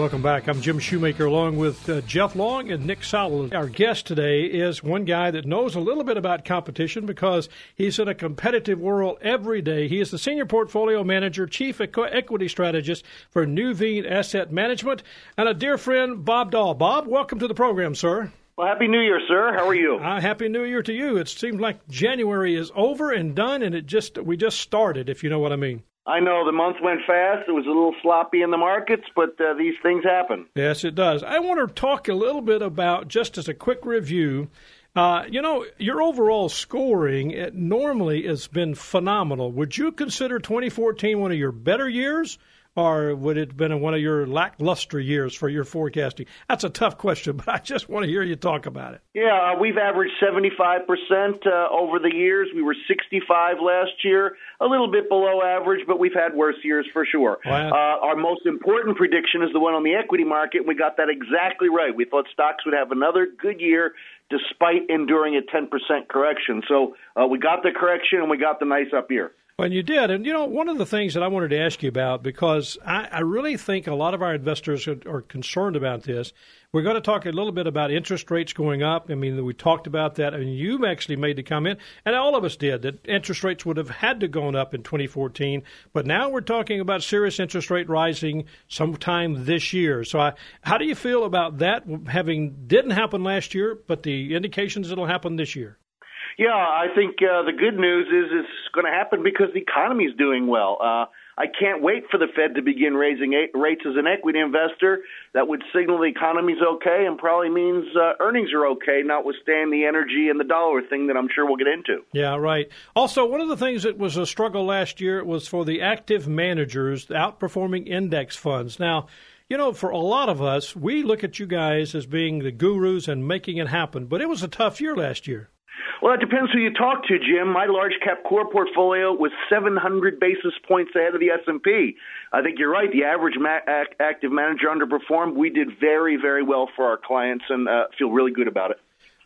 Welcome back. I'm Jim Shoemaker along with Jeff Long and Nick Sowell. Our guest today is one guy that knows a little bit about competition because he's in a competitive world every day. He is the Senior Portfolio Manager, Chief Equity Strategist for Nuveen Asset Management, and a dear friend, Bob Doll. Bob, welcome to the program, sir. Well, Happy New Year, sir. How are you? Happy New Year to you. It seems like January is over and done, and we just started, if you know what I mean. I know the month went fast. It was a little sloppy in the markets, but these things happen. Yes, it does. I want to talk a little bit about, just as a quick review, your overall scoring normally has been phenomenal. Would you consider 2014 one of your better years, or would it have been one of your lackluster years for your forecasting? That's a tough question, but I just want to hear you talk about it. Yeah, we've averaged 75% over the years. We were 65 last year, a little bit below average, but we've had worse years for sure. Wow. Our most important prediction is the one on the equity market. We got that exactly right. We thought stocks would have another good year despite enduring a 10% correction. So we got the correction and we got the nice up year. And you did. And, one of the things that I wanted to ask you about, because I really think a lot of our investors are concerned about this. We're going to talk a little bit about interest rates going up. I mean, we talked about that, and you actually made the comment, and all of us did, that interest rates would have had to gone up in 2014. But now we're talking about serious interest rate rising sometime this year. So how do you feel about that didn't happen last year, but the indications it'll happen this year? Yeah, I think the good news is it's going to happen because the economy is doing well. I can't wait for the Fed to begin raising rates as an equity investor. That would signal the economy's okay and probably means earnings are okay, notwithstanding the energy and the dollar thing that I'm sure we'll get into. Yeah, right. Also, one of the things that was a struggle last year was for the active managers outperforming index funds. Now, for a lot of us, we look at you guys as being the gurus and making it happen, but it was a tough year last year. Well, it depends who you talk to, Jim. My large cap core portfolio was 700 basis points ahead of the S&P. I think you're right. The average active manager underperformed. We did very, very well for our clients and feel really good about it.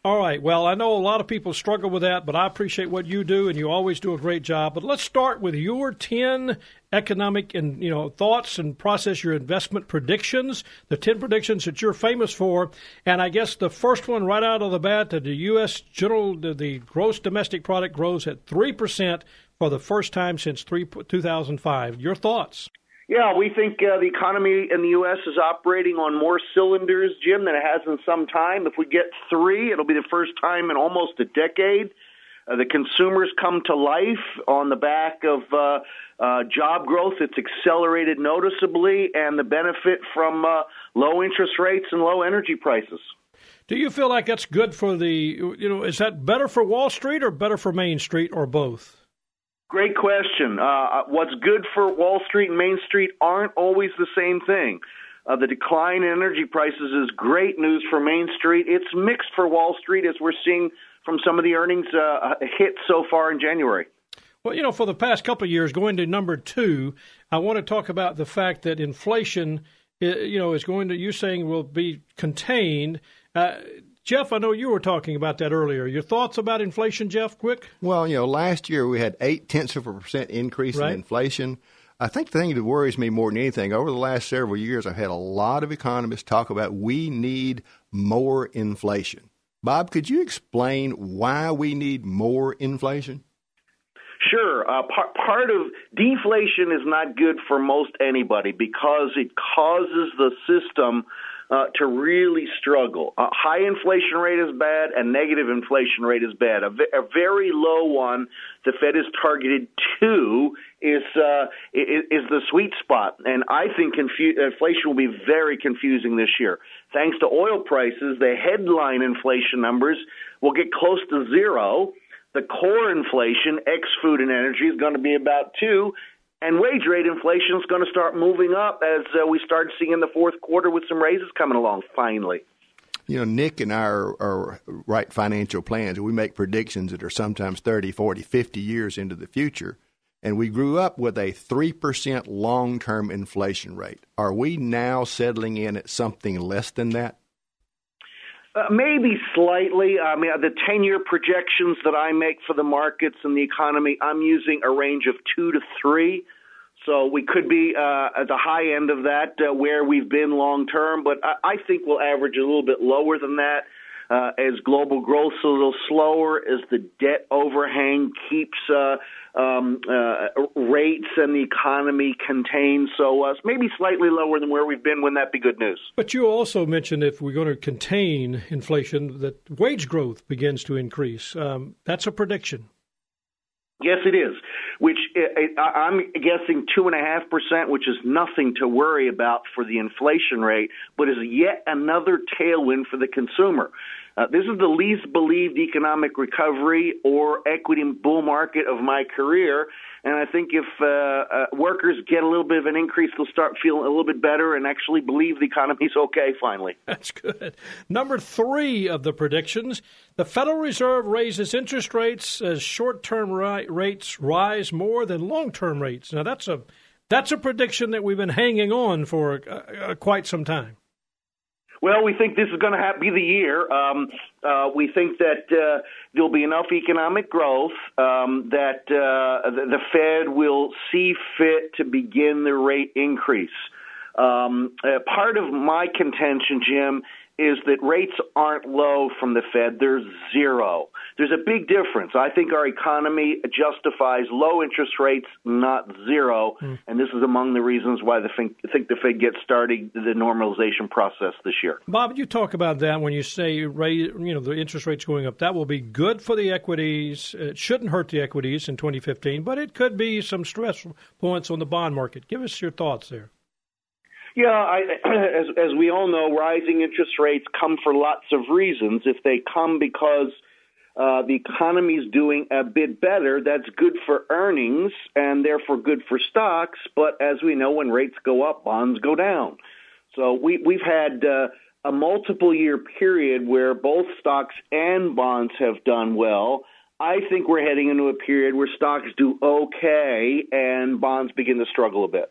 All right. Well, I know a lot of people struggle with that, but I appreciate what you do, and you always do a great job. But let's start with your 10 economic and thoughts and process your investment predictions, the 10 predictions that you're famous for. And I guess the first one right out of the bat, that the U.S. the gross domestic product grows at 3% for the first time since 2005. Your thoughts? Yeah, we think the economy in the U.S. is operating on more cylinders, Jim, than it has in some time. If we get 3, it'll be the first time in almost a decade. The consumers come to life on the back of job growth. It's accelerated noticeably, and the benefit from low interest rates and low energy prices. Do you feel like that's good for is that better for Wall Street or better for Main Street or both? Great question. What's good for Wall Street and Main Street aren't always the same thing. The decline in energy prices is great news for Main Street. It's mixed for Wall Street, as we're seeing from some of the earnings hit so far in January. Well, for the past couple of years, going to number 2, I want to talk about the fact that inflation, is going to, you're saying, will be contained. Jeff, I know you were talking about that earlier. Your thoughts about inflation, Jeff, quick? Well, last year we had 0.8% increase in inflation. I think the thing that worries me more than anything, over the last several years, I've had a lot of economists talk about we need more inflation. Bob, could you explain why we need more inflation? Sure. Part of deflation is not good for most anybody because it causes the system to really struggle. A high inflation rate is bad, and negative inflation rate is bad. A very low one, the Fed is targeted 2, is the sweet spot. And I think inflation will be very confusing this year. Thanks to oil prices, the headline inflation numbers will get close to 0. The core inflation, ex food and energy, is going to be about 2. And wage rate inflation is going to start moving up as we start seeing in the fourth quarter with some raises coming along, finally. Nick and I are write financial plans. We make predictions that are sometimes 30, 40, 50 years into the future. And we grew up with a 3% long-term inflation rate. Are we now settling in at something less than that? Maybe slightly. I mean, the 10-year projections that I make for the markets and the economy, I'm using a range of 2 to 3. So we could be at the high end of that where we've been long term, but I think we'll average a little bit lower than that as global growth's a little slower, as the debt overhang keeps rates and the economy contained. So maybe slightly lower than where we've been. Wouldn't that be good news? But you also mentioned if we're going to contain inflation, that wage growth begins to increase. That's a prediction. Yes, it is, which I'm guessing 2.5%, which is nothing to worry about for the inflation rate, but is yet another tailwind for the consumer. This is the least believed economic recovery or equity bull market of my career, and I think if workers get a little bit of an increase, they'll start feeling a little bit better and actually believe the economy's okay finally. That's good. Number three of the predictions, the Federal Reserve raises interest rates as short-term rates rise more than long-term rates. Now, that's a prediction that we've been hanging on for quite some time. Well, we think this is going to be the year. We think that there'll be enough economic growth that the Fed will see fit to begin the rate increase. Part of my contention, Jim, is that rates aren't low from the Fed. They're zero. There's a big difference. I think our economy justifies low interest rates, not zero. And this is among the reasons why I think the Fed gets started the normalization process this year. Bob, you talk about that when you say the interest rates going up. That will be good for the equities. It shouldn't hurt the equities in 2015, but it could be some stress points on the bond market. Give us your thoughts there. Yeah, as we all know, rising interest rates come for lots of reasons. If they come because the economy's doing a bit better, that's good for earnings and therefore good for stocks. But as we know, when rates go up, bonds go down. So we've had a multiple-year period where both stocks and bonds have done well. I think we're heading into a period where stocks do okay and bonds begin to struggle a bit.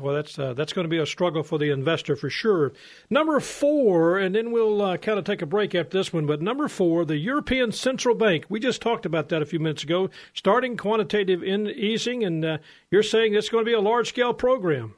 Well, that's going to be a struggle for the investor for sure. Number four, and then we'll kind of take a break after this one, but number four, the European Central Bank. We just talked about that a few minutes ago, starting quantitative easing, and you're saying it's going to be a large-scale program.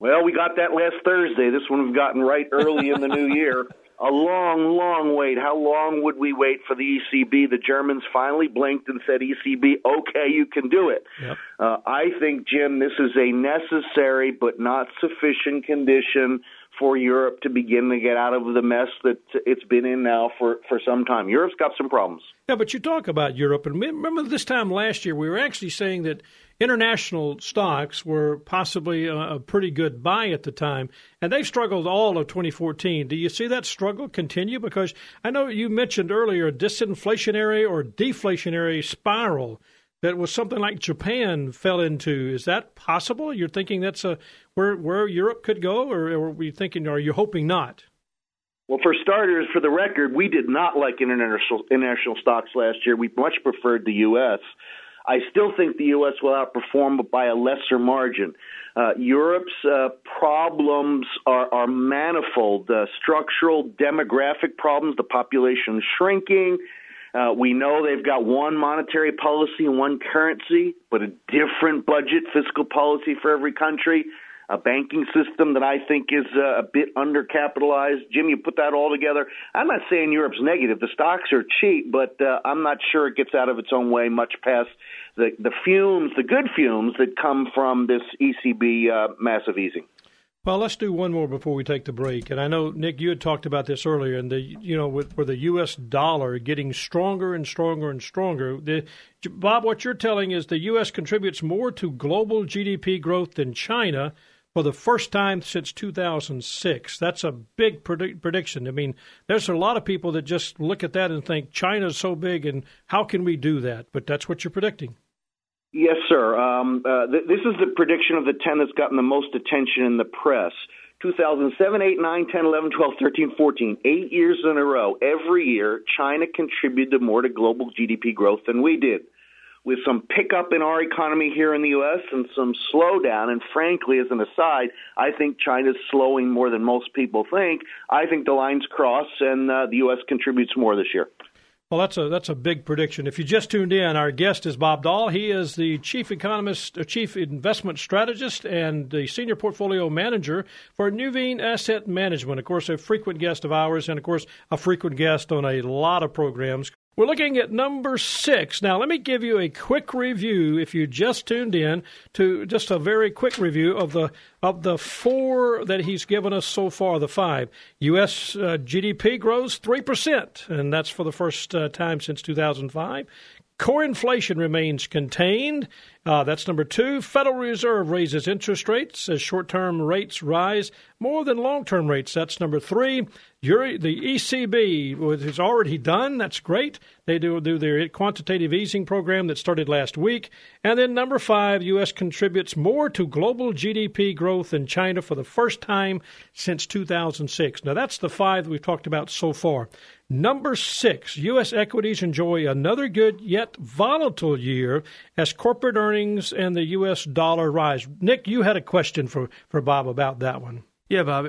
Well, we got that last Thursday. This one we've gotten right early in the new year. A long, long wait. How long would we wait for the ECB? The Germans finally blinked and said, ECB, okay, you can do it. Yep. I think, Jim, this is a necessary but not sufficient condition for Europe to begin to get out of the mess that it's been in now for some time. Europe's got some problems. Yeah, but you talk about Europe, and remember this time last year, we were actually saying that international stocks were possibly a pretty good buy at the time, and they've struggled all of 2014. Do you see that struggle continue? Because I know you mentioned earlier a disinflationary or deflationary spiral that was something like Japan fell into. Is that possible? You're thinking that's where Europe could go, or are you hoping not? Well, for starters, for the record, we did not like international stocks last year. We much preferred the U.S., I still think the U.S. will outperform, but by a lesser margin. Europe's problems are manifold. Structural demographic problems, the population shrinking. We know they've got one monetary policy and one currency, but a different budget, fiscal policy for every country. A banking system that I think is a bit undercapitalized. Jim, you put that all together. I'm not saying Europe's negative. The stocks are cheap, but I'm not sure it gets out of its own way much past the fumes, the good fumes that come from this ECB massive easing. Well, let's do one more before we take the break. And I know, Nick, you had talked about this earlier, and with the U.S. dollar getting stronger and stronger and stronger. Bob, what you're telling is the U.S. contributes more to global GDP growth than China for the first time since 2006. That's a big prediction. I mean, there's a lot of people that just look at that and think China's so big and how can we do that? But that's what you're predicting. Yes, sir. This is the prediction of the 10 that's gotten the most attention in the press. 2007, 8, 9, 10, 11, 12, 13, 14, 8 years in a row. Every year, China contributed more to global GDP growth than we did, with some pickup in our economy here in the U.S. and some slowdown. And frankly, as an aside, I think China's slowing more than most people think. I think the lines cross and the U.S. contributes more this year. Well, that's a big prediction. If you just tuned in, our guest is Bob Doll. He is the chief economist, or chief investment strategist, and the senior portfolio manager for Nuveen Asset Management. Of course, a frequent guest of ours, and of course, a frequent guest on a lot of programs. We're looking at number 6. Now, let me give you a quick review, if you just tuned in, to just a very quick review of the 4 that he's given us so far, the 5. U.S. GDP grows 3%, and that's for the first time since 2005. Core inflation remains contained. That's number 2. Federal Reserve raises interest rates as short-term rates rise more than long-term rates. That's number 3. The ECB is already done. That's great. They do their quantitative easing program that started last week. And then number 5, U.S. contributes more to global GDP growth than China for the first time since 2006. Now, that's the 5 that we've talked about so far. Number 6, U.S. equities enjoy another good yet volatile year as corporate earnings and the U.S. dollar rise. Nick, you had a question for Bob about that one. Yeah, Bob.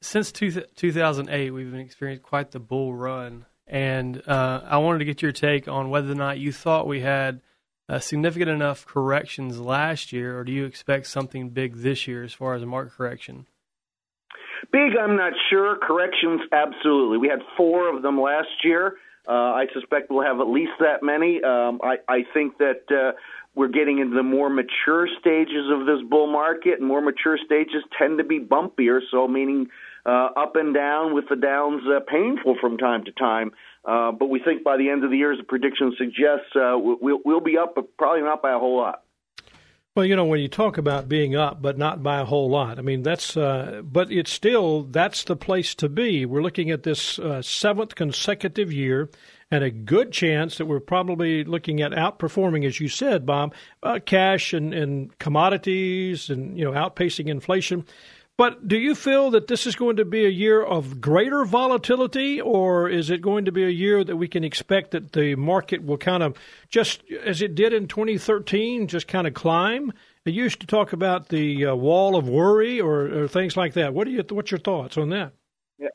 Since 2008, we've been experiencing quite the bull run. And I wanted to get your take on whether or not you thought we had significant enough corrections last year, or do you expect something big this year as far as a market correction? Big, I'm not sure. Corrections, absolutely. We had 4 of them last year. I suspect we'll have at least that many. I think that we're getting into the more mature stages of this bull market, and more mature stages tend to be bumpier, so meaning up and down, with the downs painful from time to time. But we think by the end of the year, as the prediction suggests, we'll be up, but probably not by a whole lot. Well, you know, when you talk about being up, but not by a whole lot, I mean, but it's still, that's the place to be. We're looking at this 7th consecutive year, and a good chance that we're probably looking at outperforming, as you said, Bob, cash and commodities and, you know, outpacing inflation. But do you feel that this is going to be a year of greater volatility, or is it going to be a year that we can expect that the market will kind of, just as it did in 2013, just kind of climb? It used to talk about the wall of worry or things like that. What's your thoughts on that? Yeah.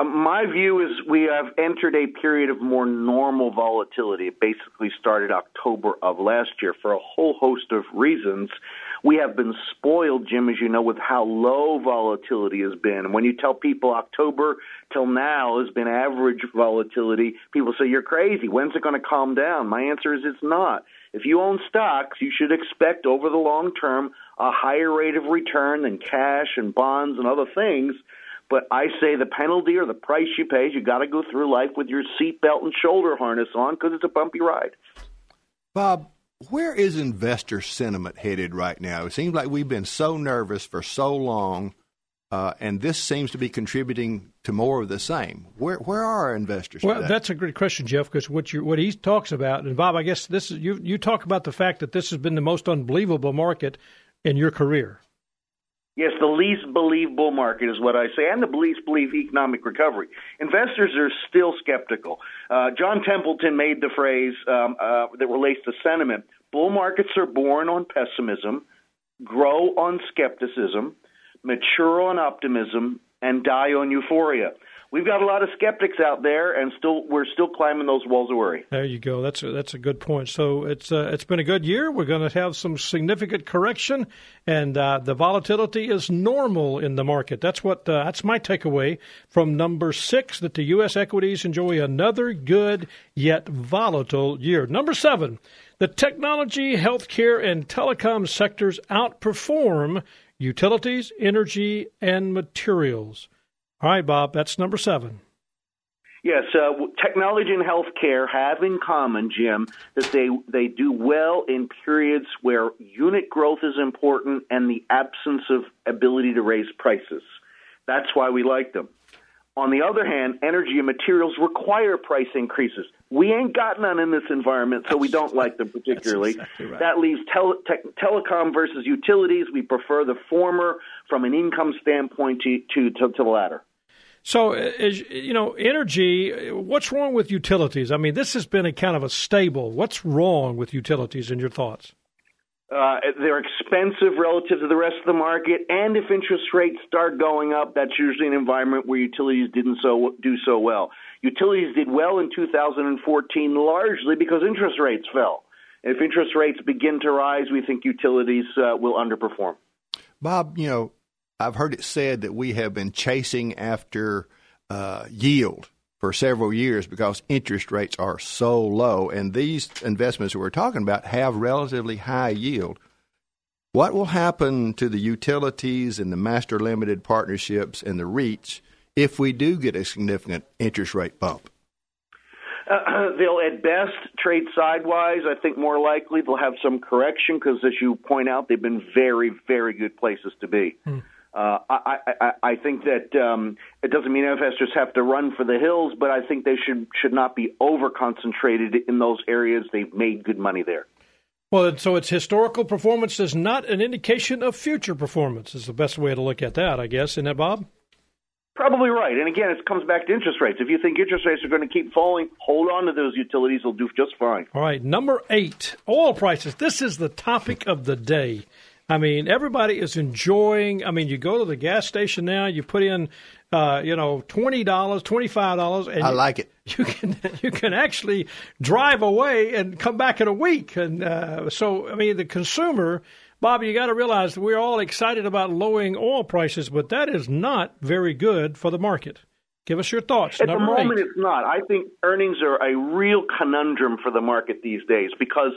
My view is we have entered a period of more normal volatility. It basically started October of last year for a whole host of reasons. We have been spoiled, Jim, as you know, with how low volatility has been. And when you tell people October till now has been average volatility, people say, you're crazy. When's it going to calm down? My answer is it's not. If you own stocks, you should expect over the long term a higher rate of return than cash and bonds and other things. But I say the penalty or the price you pay is you got to go through life with your seatbelt and shoulder harness on, because it's a bumpy ride. Bob, where is investor sentiment headed right now? It seems like we've been so nervous for so long, and this seems to be contributing to more of the same. Where are investors today? Well, that's a great question, Jeff, because what he talks about, and Bob, I guess this is, you talk about the fact that this has been the most unbelievable market in your career. Yes, the least believed bull market is what I say, and the least believed economic recovery. Investors are still skeptical. John Templeton made the phrase that relates to sentiment. Bull markets are born on pessimism, grow on skepticism, mature on optimism, and die on euphoria. We've got a lot of skeptics out there, and we're still climbing those walls of worry. There you go. That's a good point. So it's been a good year. We're going to have some significant correction, and the volatility is normal in the market. That's my takeaway from number 6, that the U.S. equities enjoy another good yet volatile year. Number 7, the technology, healthcare, and telecom sectors outperform utilities, energy, and materials. All right, Bob, that's number 7. Yes, technology and healthcare have in common, Jim, that they do well in periods where unit growth is important and the absence of ability to raise prices. That's why we like them. On the other hand, energy and materials require price increases. We ain't got none in this environment, so we don't like them particularly. Exactly right. That leaves telecom versus utilities. We prefer the former from an income standpoint to the latter. So, you know, energy, what's wrong with utilities? I mean, this has been a kind of a stable. What's wrong with utilities in your thoughts? They're expensive relative to the rest of the market, and if interest rates start going up, that's usually an environment where utilities didn't do so well. Utilities did well in 2014 largely because interest rates fell. If interest rates begin to rise, we think utilities will underperform. Bob, you know, I've heard it said that we have been chasing after yield for several years because interest rates are so low, and these investments that we're talking about have relatively high yield. What will happen to the utilities and the master limited partnerships and the REITs if we do get a significant interest rate bump? They'll at best trade sidewise. I think more likely they'll have some correction because, as you point out, they've been very, very good places to be. I think that it doesn't mean investors have to run for the hills, but I think they should not be over-concentrated in those areas. They've made good money there. Well, so its historical performance is not an indication of future performance is the best way to look at that, I guess. Isn't that, Bob? Probably right. And again, it comes back to interest rates. If you think interest rates are going to keep falling, hold on to those utilities. They'll do just fine. All right. Number 8, oil prices. This is the topic of the day. I mean, everybody is enjoying. I mean, you go to the gas station now, you put in, $20, $25. And I like it. You can actually drive away and come back in a week. And so, I mean, the consumer, Bob, you got to realize that we're all excited about lowering oil prices, but that is not very good for the market. Give us your thoughts. At the moment, it's not. I think earnings are a real conundrum for the market these days because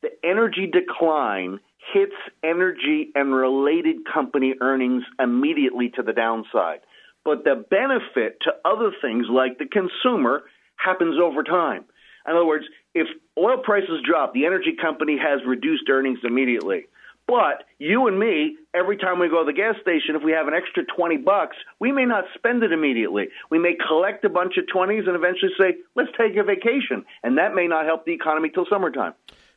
the energy decline hits energy and related company earnings immediately to the downside. But the benefit to other things like the consumer happens over time. In other words, if oil prices drop, the energy company has reduced earnings immediately. But you and me, every time we go to the gas station, if we have an extra $20, we may not spend it immediately. We may collect a bunch of 20s and eventually say, let's take a vacation. And that may not help the economy till summertime.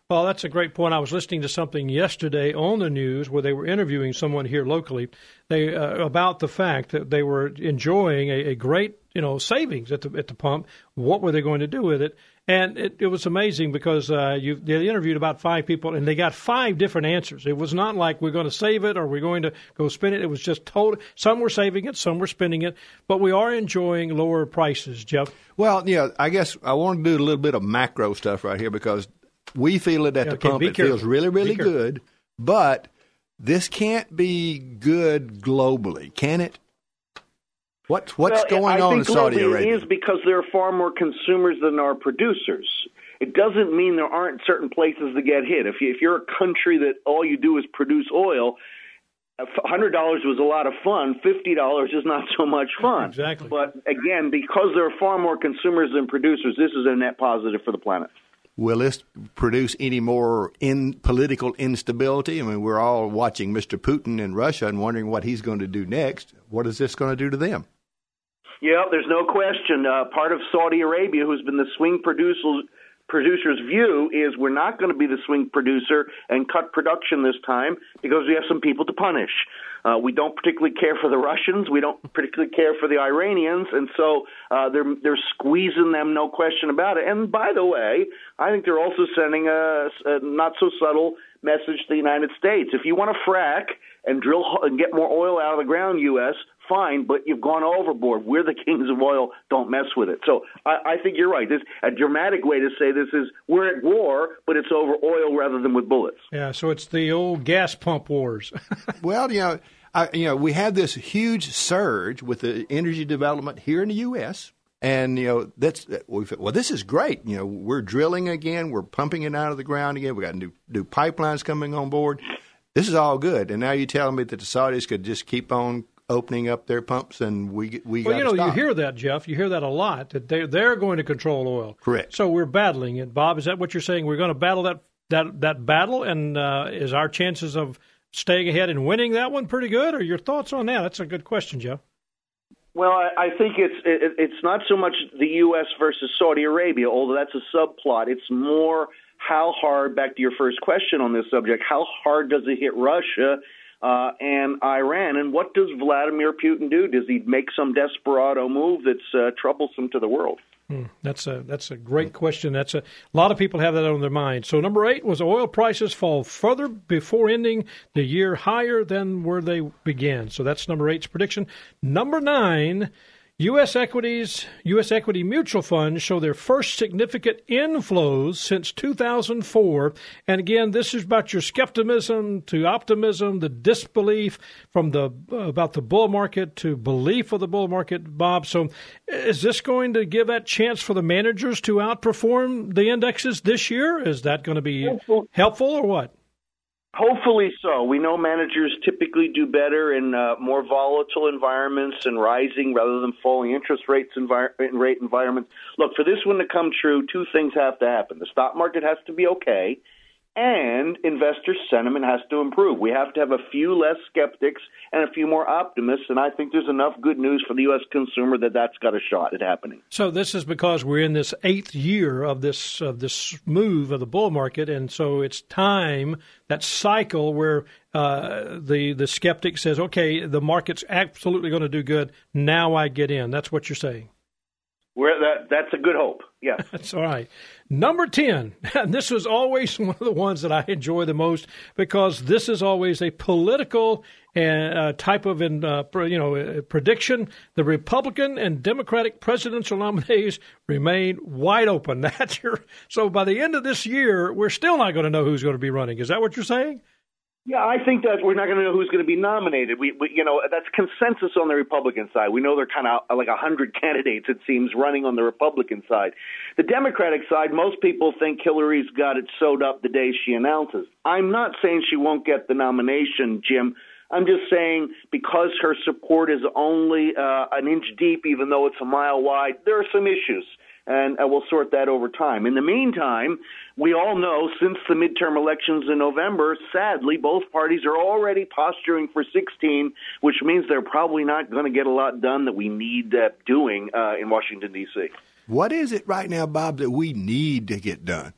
Well, that's a great point. I was listening to something yesterday on the news where they were interviewing someone here locally about the fact that they were enjoying a great, savings at the pump. What were they going to do with it? And it was amazing because they interviewed about 5 people, and they got 5 different answers. It was not like we're going to save it or we're going to go spend it. It was just told. Some were saving it, some were spending it, but we are enjoying lower prices, Jeff. Well, yeah, I guess I want to do a little bit of macro stuff right here because we feel it at the pump. It feels really, really good, but this can't be good globally, can it? What's going on in Saudi Arabia? It is because there are far more consumers than there are producers. It doesn't mean there aren't certain places that get hit. If you're a country that all you do is produce oil, $100 was a lot of fun. $50 is not so much fun. Exactly. But again, because there are far more consumers than producers, this is a net positive for the planet. Will this produce any more political instability? I mean, we're all watching Mr. Putin in Russia and wondering what he's going to do next. What is this going to do to them? Yeah, there's no question. Part of Saudi Arabia, who's been the swing producer's view, is we're not going to be the swing producer and cut production this time because we have some people to punish. We don't particularly care for the Russians. We don't particularly care for the Iranians. And so they're squeezing them, no question about it. And by the way, I think they're also sending a not-so-subtle message to the United States. If you want to frack and drill and get more oil out of the ground, U.S., fine, but you've gone overboard. We're the kings of oil. Don't mess with it. So I think you're right. There's a dramatic way to say this is we're at war, but it's over oil rather than with bullets. Yeah, so it's the old gas pump wars. Well, we had this huge surge with the energy development here in the U.S., and, this is great. You know, we're drilling again. We're pumping it out of the ground again. We got new pipelines coming on board. This is all good. And now you're telling me that the Saudis could just keep on opening up their pumps, and we got to stop. You hear that, Jeff. You hear that a lot, that they're going to control oil. Correct. So we're battling it. Bob, is that what you're saying? We're going to battle that battle, and is our chances of staying ahead and winning that one pretty good, or your thoughts on that? That's a good question, Jeff. Well, I think it's not so much the U.S. versus Saudi Arabia, although that's a subplot. It's more how hard, back to your first question on this subject, how hard does it hit Russia and Iran, and what does Vladimir Putin do? Does he make some desperado move that's troublesome to the world? That's a great question. That's a lot of people have that on their mind. So number 8 was oil prices fall further before ending the year higher than where they began. So that's number 8's prediction. Number 9, U.S. equities, U.S. equity mutual funds show their first significant inflows since 2004. And again, this is about your skepticism to optimism, the disbelief from about the bull market to belief of the bull market, Bob. So is this going to give that chance for the managers to outperform the indexes this year? Is that going to be helpful or what? Hopefully so. We know managers typically do better in more volatile environments and rising rather than falling interest rates rate environments. Look, for this one to come true, two things have to happen. The stock market has to be okay, and investor sentiment has to improve. We have to have a few less skeptics and a few more optimists, and I think there's enough good news for the U.S. consumer that that's got a shot at happening. So this is because we're in this eighth year of this move of the bull market, and so it's time – that cycle where the skeptic says, okay, the market's absolutely going to do good. Now I get in. That's what you're saying. That's a good hope. Yes. That's all right. Number 10, and this was always one of the ones that I enjoy the most because this is always a political type of prediction. The Republican and Democratic presidential nominees remain wide open. So by the end of this year, we're still not going to know who's going to be running. Is that what you're saying? Yeah, I think that we're not going to know who's going to be nominated. We that's consensus on the Republican side. We know there are kind of like 100 candidates, it seems, running on the Republican side. The Democratic side, most people think Hillary's got it sewed up the day she announces. I'm not saying she won't get the nomination, Jim. I'm just saying because her support is only an inch deep, even though it's a mile wide, there are some issues. And we'll sort that over time. In the meantime, we all know since the midterm elections in November, sadly, both parties are already posturing for 16, which means they're probably not going to get a lot done that we need doing in Washington, D.C. What is it right now, Bob, that we need to get done?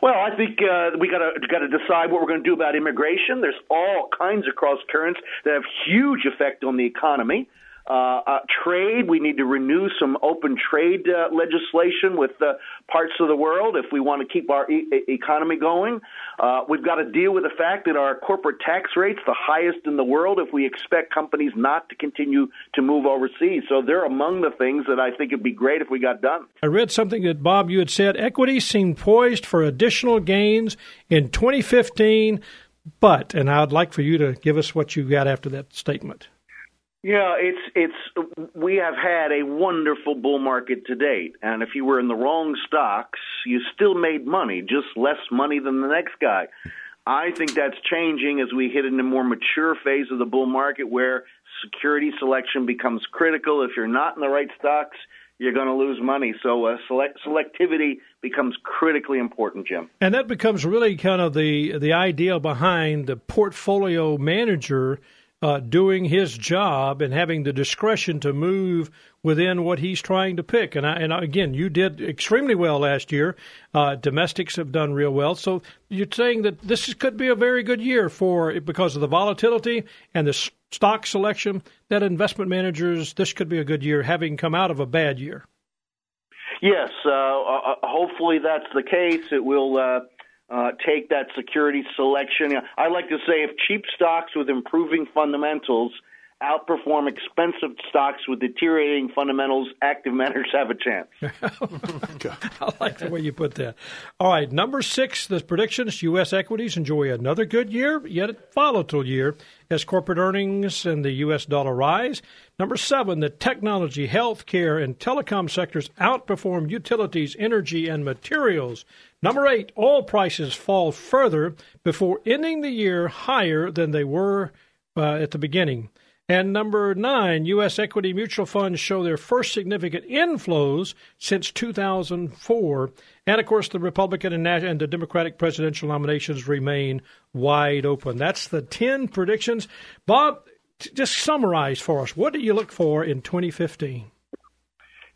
Well, I think we got to decide what we're going to do about immigration. There's all kinds of cross currents that have huge effect on the economy. Trade, we need to renew some open trade legislation with parts of the world if we want to keep our economy going. We've got to deal with the fact that our corporate tax rate's the highest in the world if we expect companies not to continue to move overseas. So they're among the things that I think would be great if we got done. I read something that, Bob, you had said. Equities seem poised for additional gains in 2015, but, and I'd like for you to give us what you got after that statement. Yeah, we have had a wonderful bull market to date, and if you were in the wrong stocks, you still made money, just less money than the next guy. I think that's changing as we hit into a more mature phase of the bull market where security selection becomes critical. If you're not in the right stocks, you're going to lose money. So selectivity becomes critically important, Jim. And that becomes really kind of the idea behind the portfolio manager doing his job and having the discretion to move within what he's trying to pick. And again, you did extremely well last year. Domestics have done real well. So you're saying that this could be a very good year because of the volatility and the stock selection that investment managers, this could be a good year having come out of a bad year. Yes. Hopefully that's the case. It will take that security selection. I like to say if cheap stocks with improving fundamentals outperform expensive stocks with deteriorating fundamentals, active managers have a chance. I like the way you put that. All right, number 6, the predictions, U.S. equities enjoy another good year, yet a volatile year, as corporate earnings and the U.S. dollar rise. Number 7, the technology, healthcare, and telecom sectors outperform utilities, energy, and materials. Number 8, oil prices fall further before ending the year higher than they were at the beginning. And number 9, U.S. equity mutual funds show their first significant inflows since 2004. And, of course, the Republican and the Democratic presidential nominations remain wide open. That's the 10 predictions. Bob, just summarize for us. What do you look for in 2015?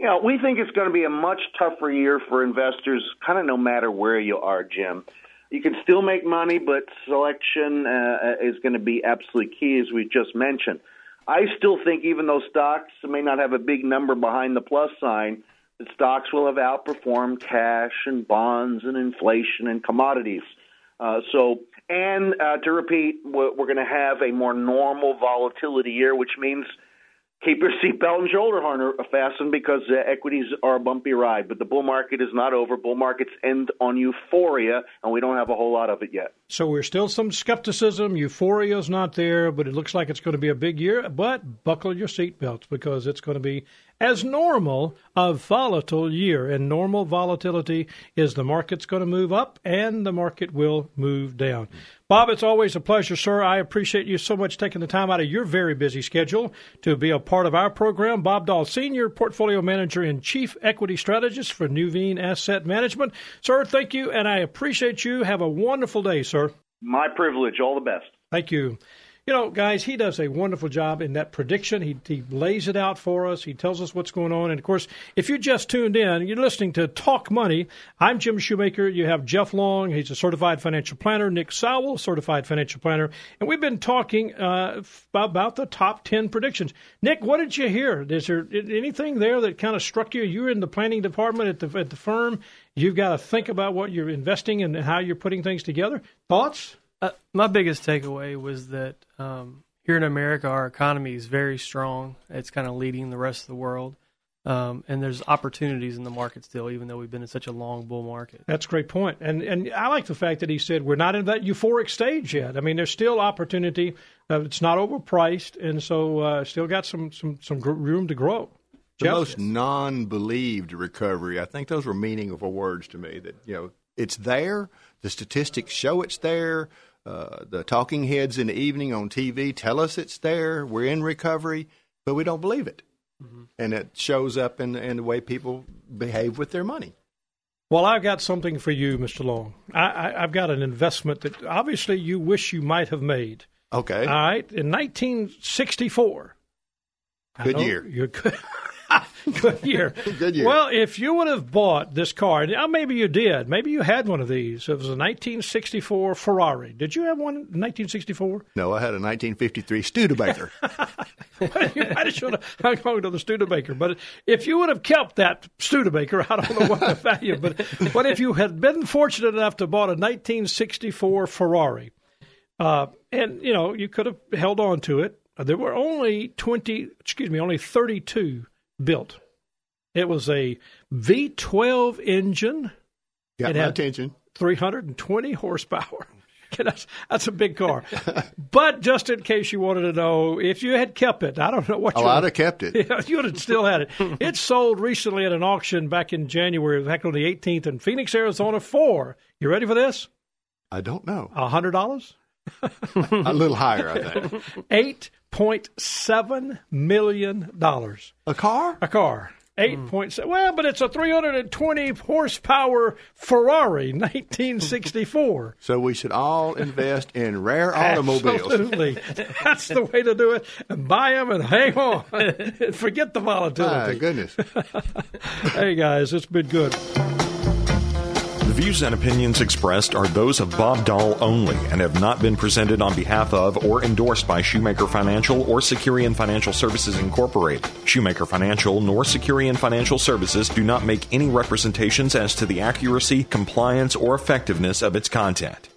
Yeah, we think it's going to be a much tougher year for investors, kind of no matter where you are, Jim. You can still make money, but selection is going to be absolutely key, as we just mentioned. I still think even though stocks may not have a big number behind the plus sign, the stocks will have outperformed cash and bonds and inflation and commodities. To repeat, we're going to have a more normal volatility year, which means keep your seatbelt and shoulder harness fastened because equities are a bumpy ride. But the bull market is not over. Bull markets end on euphoria, and we don't have a whole lot of it yet. So there's still some skepticism. Euphoria is not there, but it looks like it's going to be a big year. But buckle your seatbelts because it's going to be as normal a volatile year. And normal volatility is the market's going to move up and the market will move down. Bob, it's always a pleasure, sir. I appreciate you so much taking the time out of your very busy schedule to be a part of our program. Bob Doll, Senior Portfolio Manager and Chief Equity Strategist for Nuveen Asset Management. Sir, thank you, and I appreciate you. Have a wonderful day, sir. My privilege. All the best. Thank you. You know, guys, he does a wonderful job in that prediction. He lays it out for us. He tells us what's going on. And, of course, if you just tuned in, you're listening to Talk Money. I'm Jim Shoemaker. You have Jeff Long. He's a certified financial planner. Nick Sowell, certified financial planner. And we've been talking about the top 10 predictions. Nick, what did you hear? Is there anything there that kind of struck you? You're in the planning department at the firm. You've got to think about what you're investing in and how you're putting things together. Thoughts? My biggest takeaway was that here in America, our economy is very strong. It's kind of leading the rest of the world. And there's opportunities in the market still, even though we've been in such a long bull market. That's a great point. And I like the fact that he said we're not in that euphoric stage yet. I mean, there's still opportunity. It's not overpriced. And so still got some room to grow. The Jeff? Most non-believed recovery. I think those were meaningful words to me that, you know, it's there. The statistics show it's there. The talking heads in the evening on TV tell us it's there. We're in recovery, but we don't believe it. Mm-hmm. And it shows up in the way people behave with their money. Well, I've got something for you, Mr. Long. I've got an investment that obviously you wish you might have made. Okay. All right. In 1964. Good year. You're good. Good year. Well, if you would have bought this car, now maybe you did. Maybe you had one of these. It was a 1964 Ferrari. Did you have one in 1964? No, I had a 1953 Studebaker. Well, you might have should have hung on to the Studebaker. But if you would have kept that Studebaker, I don't know what the value. But if you had been fortunate enough to bought a 1964 Ferrari, and you know you could have held on to it, there were only 32. Built. It was a V12 engine. Got my attention. 320 horsepower. That's a big car. But just in case you wanted to know, if you had kept it, I don't know what you would have kept it. Yeah, you would have still had it. It sold recently at an auction back in January, back on the 18th in Phoenix, Arizona for, you ready for this? I don't know. $100? A little higher, I think. $8.7 million. A car. 8.7. Well, but it's a 320 horsepower Ferrari, 1964. So we should all invest in rare automobiles. Absolutely, that's the way to do it. And buy them and hang on. And forget the volatility. My goodness. Hey guys, it's been good. The views and opinions expressed are those of Bob Doll only and have not been presented on behalf of or endorsed by Shoemaker Financial or Securian Financial Services, Incorporated. Shoemaker Financial nor Securian Financial Services do not make any representations as to the accuracy, compliance, or effectiveness of its content.